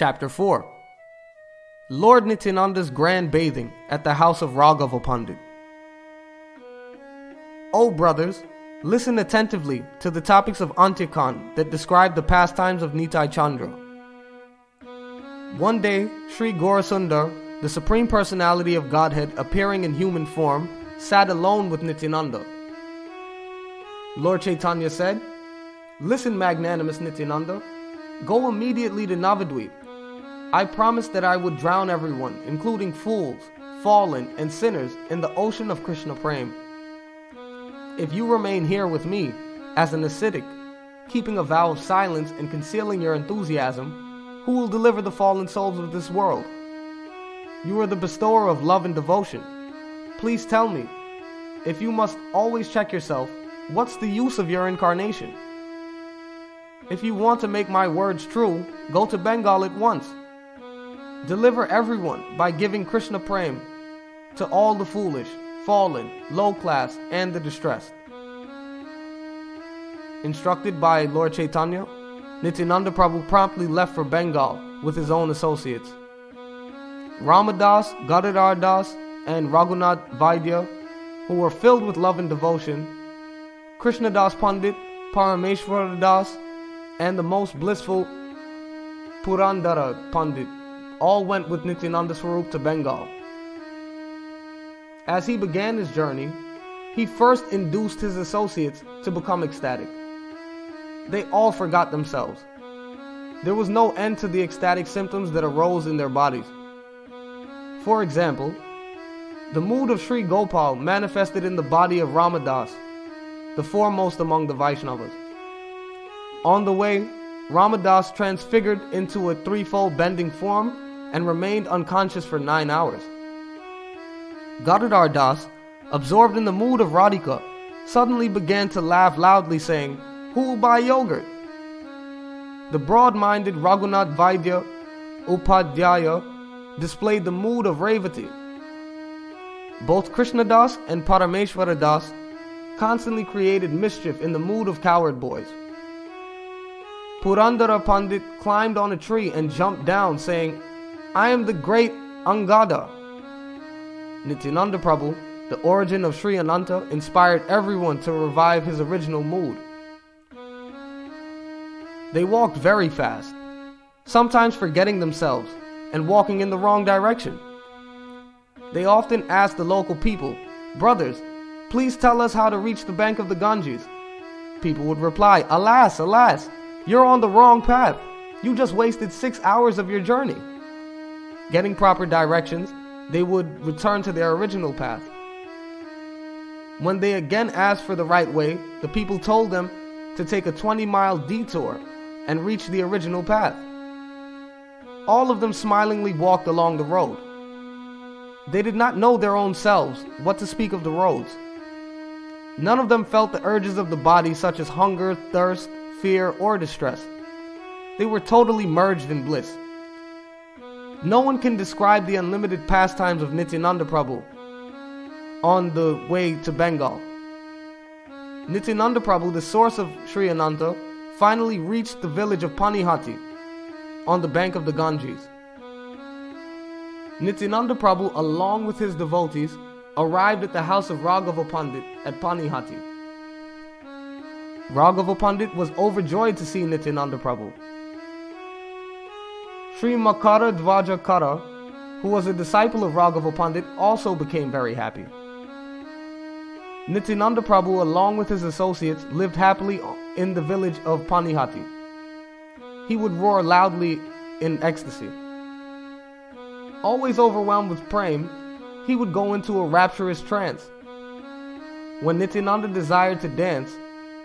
Chapter 4. Lord Nityananda's grand bathing at the house of Raghava Pandit. O brothers, listen attentively to the topics of Antikant that describe the pastimes of Nitai Chandra. One day, Sri Gaurasundar, the Supreme Personality of Godhead appearing in human form, sat alone with Nityananda. Lord Chaitanya said, "Listen, magnanimous Nityananda, go immediately to Navadvip. I promised that I would drown everyone, including fools, fallen, and sinners, in the ocean of Krishna Prem. If you remain here with me, as an ascetic, keeping a vow of silence and concealing your enthusiasm, who will deliver the fallen souls of this world? You are the bestower of love and devotion. Please tell me, if you must always check yourself, what's the use of your incarnation? If you want to make my words true, go to Bengal at once. Deliver everyone by giving Krishna Prem to all the foolish, fallen, low class, and the distressed." Instructed by Lord Chaitanya, Nityananda Prabhu promptly left for Bengal with his own associates. Ramadas, Gadadhara Das, and Raghunath Vaidya, who were filled with love and devotion, Krishnadas Pandit, Parameshwaradas, and the most blissful Purandara Pandit, all went with Nityananda Swarup to Bengal. As he began his journey, he first induced his associates to become ecstatic. They all forgot themselves. There was no end to the ecstatic symptoms that arose in their bodies. For example, the mood of Sri Gopal manifested in the body of Ramadas, the foremost among the Vaishnavas. On the way, Ramadas transfigured into a threefold bending form and remained unconscious for 9 hours. Gadadhara Das, absorbed in the mood of Radhika, suddenly began to laugh loudly, saying, "Who'll buy yogurt?" The broad-minded Raghunath Vaidya Upadhyaya displayed the mood of Revati. Both Krishnadas and Parameshwaradas constantly created mischief in the mood of coward boys. Purandara Pandit climbed on a tree and jumped down, saying, "I am the great Angada." Nityananda Prabhu, the origin of Sri Ananta, inspired everyone to revive his original mood. They walked very fast, sometimes forgetting themselves and walking in the wrong direction. They often asked the local people, "Brothers, please tell us how to reach the bank of the Ganges." People would reply, "Alas, alas, you're on the wrong path. You just wasted 6 hours of your journey." Getting proper directions, they would return to their original path. When they again asked for the right way, the people told them to take a 20-mile detour and reach the original path. All of them smilingly walked along the road. They did not know their own selves what to speak of the roads. None of them felt the urges of the body, such as hunger, thirst, fear, or distress. They were totally merged in bliss. No one can describe the unlimited pastimes of Nityananda Prabhu on the way to Bengal. Nityananda Prabhu, the source of Sri Ananta, finally reached the village of Panihati on the bank of the Ganges. Nityananda Prabhu, along with his devotees, arrived at the house of Raghava Pandit at Panihati. Raghava Pandit was overjoyed to see Nityananda Prabhu. Sri Makara Dwajakara, who was a disciple of Raghava Pandit, also became very happy. Nityananda Prabhu, along with his associates, lived happily in the village of Panihati. He would roar loudly in ecstasy. Always overwhelmed with prema, he would go into a rapturous trance. When Nityananda desired to dance,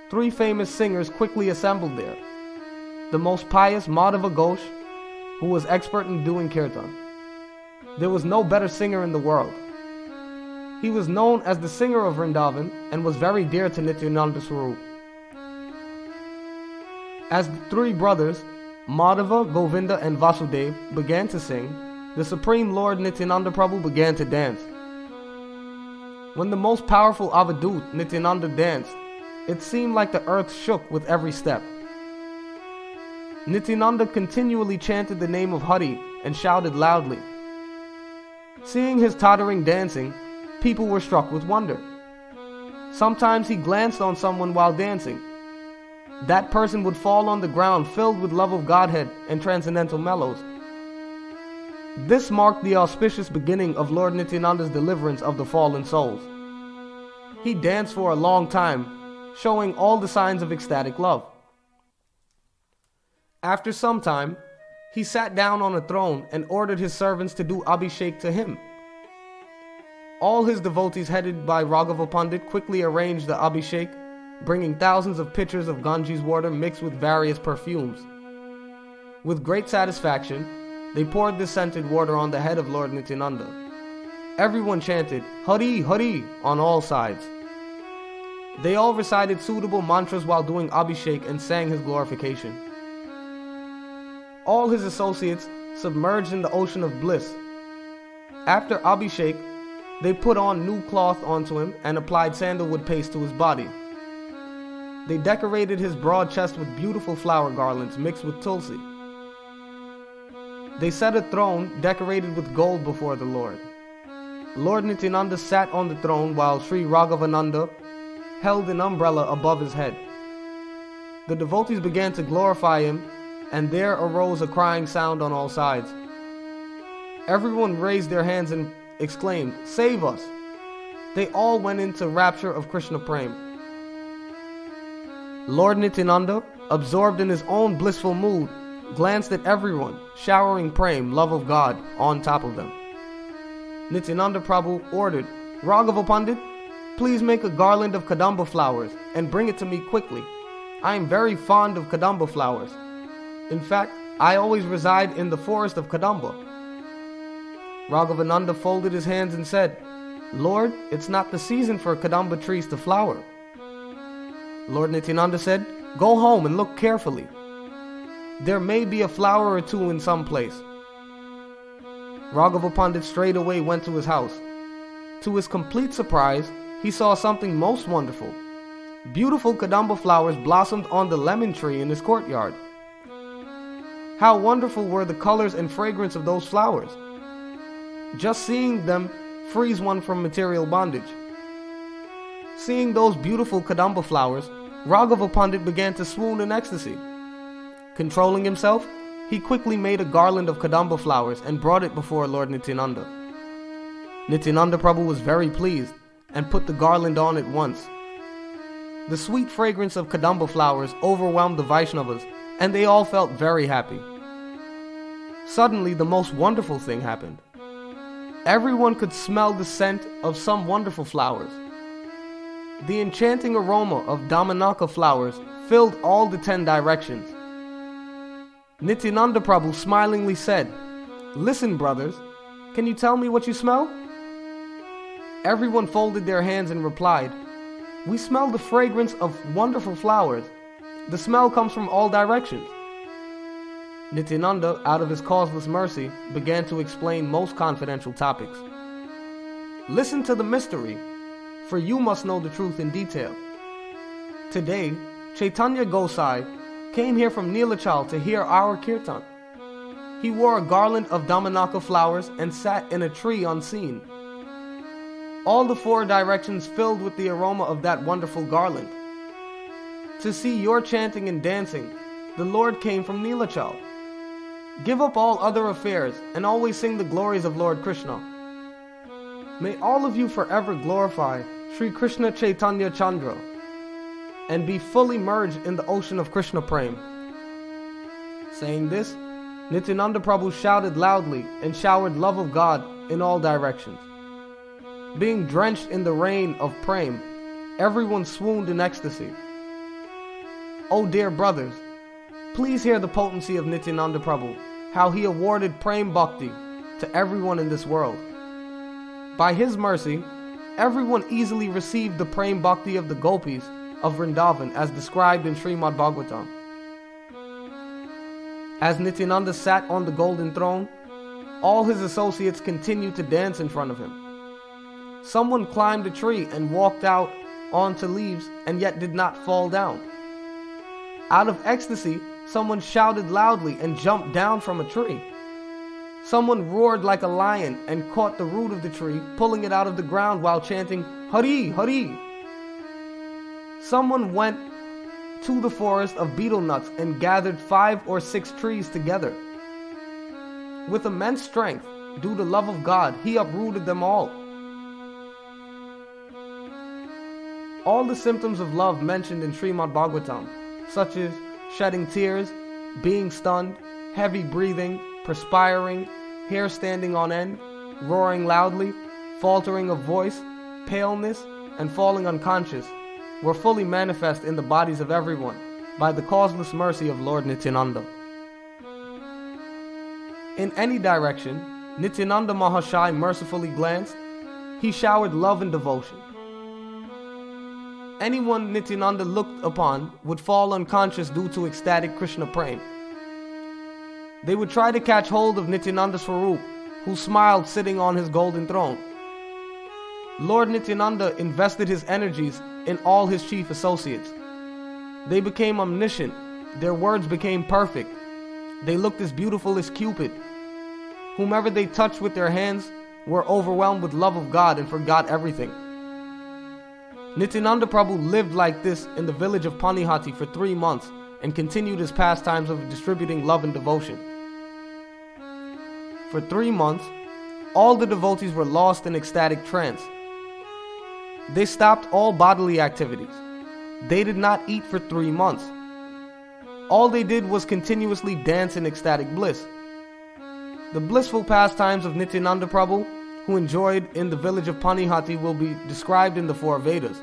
3 famous singers quickly assembled there. The most pious Madhava Ghosh, who was expert in doing kirtan. There was no better singer in the world. He was known as the singer of Vrindavan and was very dear to Nityananda Swarup. As the 3 brothers, Madhava, Govinda, and Vasudeva, began to sing, the Supreme Lord Nityananda Prabhu began to dance. When the most powerful Avadhoot, Nityananda, danced, it seemed like the earth shook with every step. Nityananda continually chanted the name of Hari and shouted loudly. Seeing his tottering dancing, people were struck with wonder. Sometimes he glanced on someone while dancing. That person would fall on the ground filled with love of Godhead and transcendental mellows. This marked the auspicious beginning of Lord Nityananda's deliverance of the fallen souls. He danced for a long time, showing all the signs of ecstatic love. After some time, he sat down on a throne and ordered his servants to do Abhishek to him. All his devotees headed by Raghava Pandit quickly arranged the Abhishek, bringing thousands of pitchers of Ganges water mixed with various perfumes. With great satisfaction, they poured this scented water on the head of Lord Nityananda. Everyone chanted, Hari, Hari, on all sides. They all recited suitable mantras while doing Abhishek and sang his glorification. All his associates submerged in the ocean of bliss. After Abhishek, they put on new cloth onto him and applied sandalwood paste to his body. They decorated his broad chest with beautiful flower garlands mixed with tulsi. They set a throne decorated with gold before the Lord. Lord Nityananda sat on the throne while Sri Raghavananda held an umbrella above his head. The devotees began to glorify him, and there arose a crying sound on all sides. Everyone raised their hands and exclaimed, Save us! They all went into rapture of Krishna Prem. Lord Nityananda, absorbed in his own blissful mood, glanced at everyone, showering Prem, love of God, on top of them. Nityananda Prabhu ordered, Raghava Pandit, please make a garland of Kadamba flowers and bring it to me quickly. I am very fond of Kadamba flowers. In fact, I always reside in the forest of Kadamba. Raghavananda folded his hands and said, Lord, it's not the season for Kadamba trees to flower. Lord Nityananda said, Go home and look carefully. There may be a flower or two in some place. Raghava Pandit straightway went to his house. To his complete surprise, he saw something most wonderful. Beautiful Kadamba flowers blossomed on the lemon tree in his courtyard. How wonderful were the colors and fragrance of those flowers! Just seeing them frees one from material bondage. Seeing those beautiful Kadamba flowers, Raghava Pandit began to swoon in ecstasy. Controlling himself, he quickly made a garland of Kadamba flowers and brought it before Lord Nityananda. Nityananda Prabhu was very pleased and put the garland on at once. The sweet fragrance of Kadamba flowers overwhelmed the Vaishnavas, and they all felt very happy. Suddenly, the most wonderful thing happened. Everyone could smell the scent of some wonderful flowers. The enchanting aroma of Damanaka flowers filled all the 10 directions. Nityananda Prabhu smilingly said, Listen, brothers, can you tell me what you smell? Everyone folded their hands and replied, We smell the fragrance of wonderful flowers. The smell comes from all directions. Nityananda, out of his causeless mercy, began to explain most confidential topics. Listen to the mystery, for you must know the truth in detail. Today, Chaitanya Gosai came here from Nilachal to hear our kirtan. He wore a garland of Damanaka flowers and sat in a tree unseen. All the 4 directions filled with the aroma of that wonderful garland. To see your chanting and dancing, the Lord came from Nilachal. Give up all other affairs and always sing the glories of Lord Krishna. May all of you forever glorify Sri Krishna Chaitanya Chandra and be fully merged in the ocean of Krishna Prem. Saying this, Nityananda Prabhu shouted loudly and showered love of God in all directions. Being drenched in the rain of Prem, everyone swooned in ecstasy. Oh dear brothers, please hear the potency of Nityananda Prabhu, how he awarded Prem Bhakti to everyone in this world. By his mercy, everyone easily received the Prem Bhakti of the gopis of Vrindavan as described in Srimad Bhagavatam. As Nityananda sat on the golden throne, all his associates continued to dance in front of him. Someone climbed a tree and walked out onto leaves and yet did not fall down. Out of ecstasy, Someone shouted loudly and jumped down from a tree. Someone roared like a lion and caught the root of the tree, pulling it out of the ground while chanting, Hari, Hari. Someone went to the forest of betel nuts and gathered 5 or 6 trees together. With immense strength, due to love of God, he uprooted them all. All the symptoms of love mentioned in Srimad Bhagavatam, such as shedding tears, being stunned, heavy breathing, perspiring, hair standing on end, roaring loudly, faltering of voice, paleness, and falling unconscious, were fully manifest in the bodies of everyone by the causeless mercy of Lord Nityananda. In any direction, Nityananda Mahashai mercifully glanced. He showered love and devotion. Anyone Nityananda looked upon would fall unconscious due to ecstatic Krishna Prem. They would try to catch hold of Nityananda Swarup, who smiled sitting on his golden throne. Lord Nityananda invested his energies in all his chief associates. They became omniscient. Their words became perfect. They looked as beautiful as Cupid. Whomever they touched with their hands were overwhelmed with love of God and forgot everything. Nityananda Prabhu lived like this in the village of Panihati for 3 months and continued his pastimes of distributing love and devotion. For 3 months, all the devotees were lost in ecstatic trance. They stopped all bodily activities. They did not eat for 3 months. All they did was continuously dance in ecstatic bliss. The blissful pastimes of Nityananda Prabhu, who enjoyed in the village of Panihati, will be described in the 4 Vedas.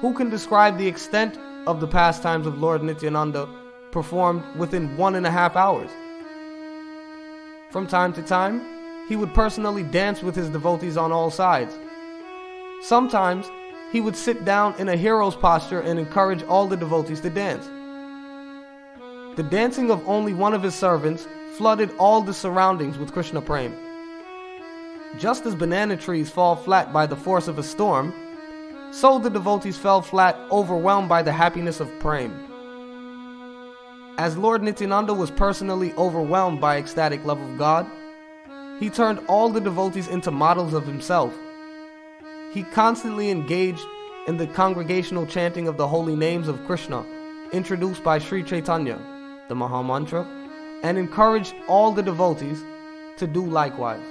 Who can describe the extent of the pastimes of Lord Nityananda performed within 1.5 hours? From time to time, he would personally dance with his devotees on all sides. Sometimes, he would sit down in a hero's posture and encourage all the devotees to dance. The dancing of only one of his servants flooded all the surroundings with Krishna Prem. Just as banana trees fall flat by the force of a storm, so the devotees fell flat, overwhelmed by the happiness of Prem. As Lord Nityananda was personally overwhelmed by ecstatic love of God, he turned all the devotees into models of himself. He constantly engaged in the congregational chanting of the holy names of Krishna, introduced by Sri Chaitanya, the Maha Mantra, and encouraged all the devotees to do likewise.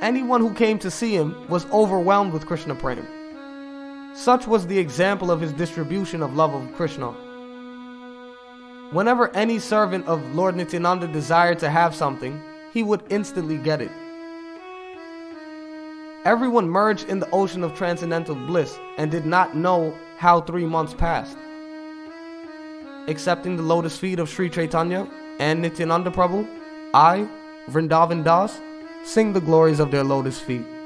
Anyone who came to see him was overwhelmed with Krishna Prem. Such was the example of his distribution of love of Krishna. Whenever any servant of Lord Nityananda desired to have something, he would instantly get it. Everyone merged in the ocean of transcendental bliss and did not know how 3 months passed. Accepting the lotus feet of Sri Chaitanya and Nityananda Prabhu, I, Vrindavan Das, sing the glories of their lotus feet.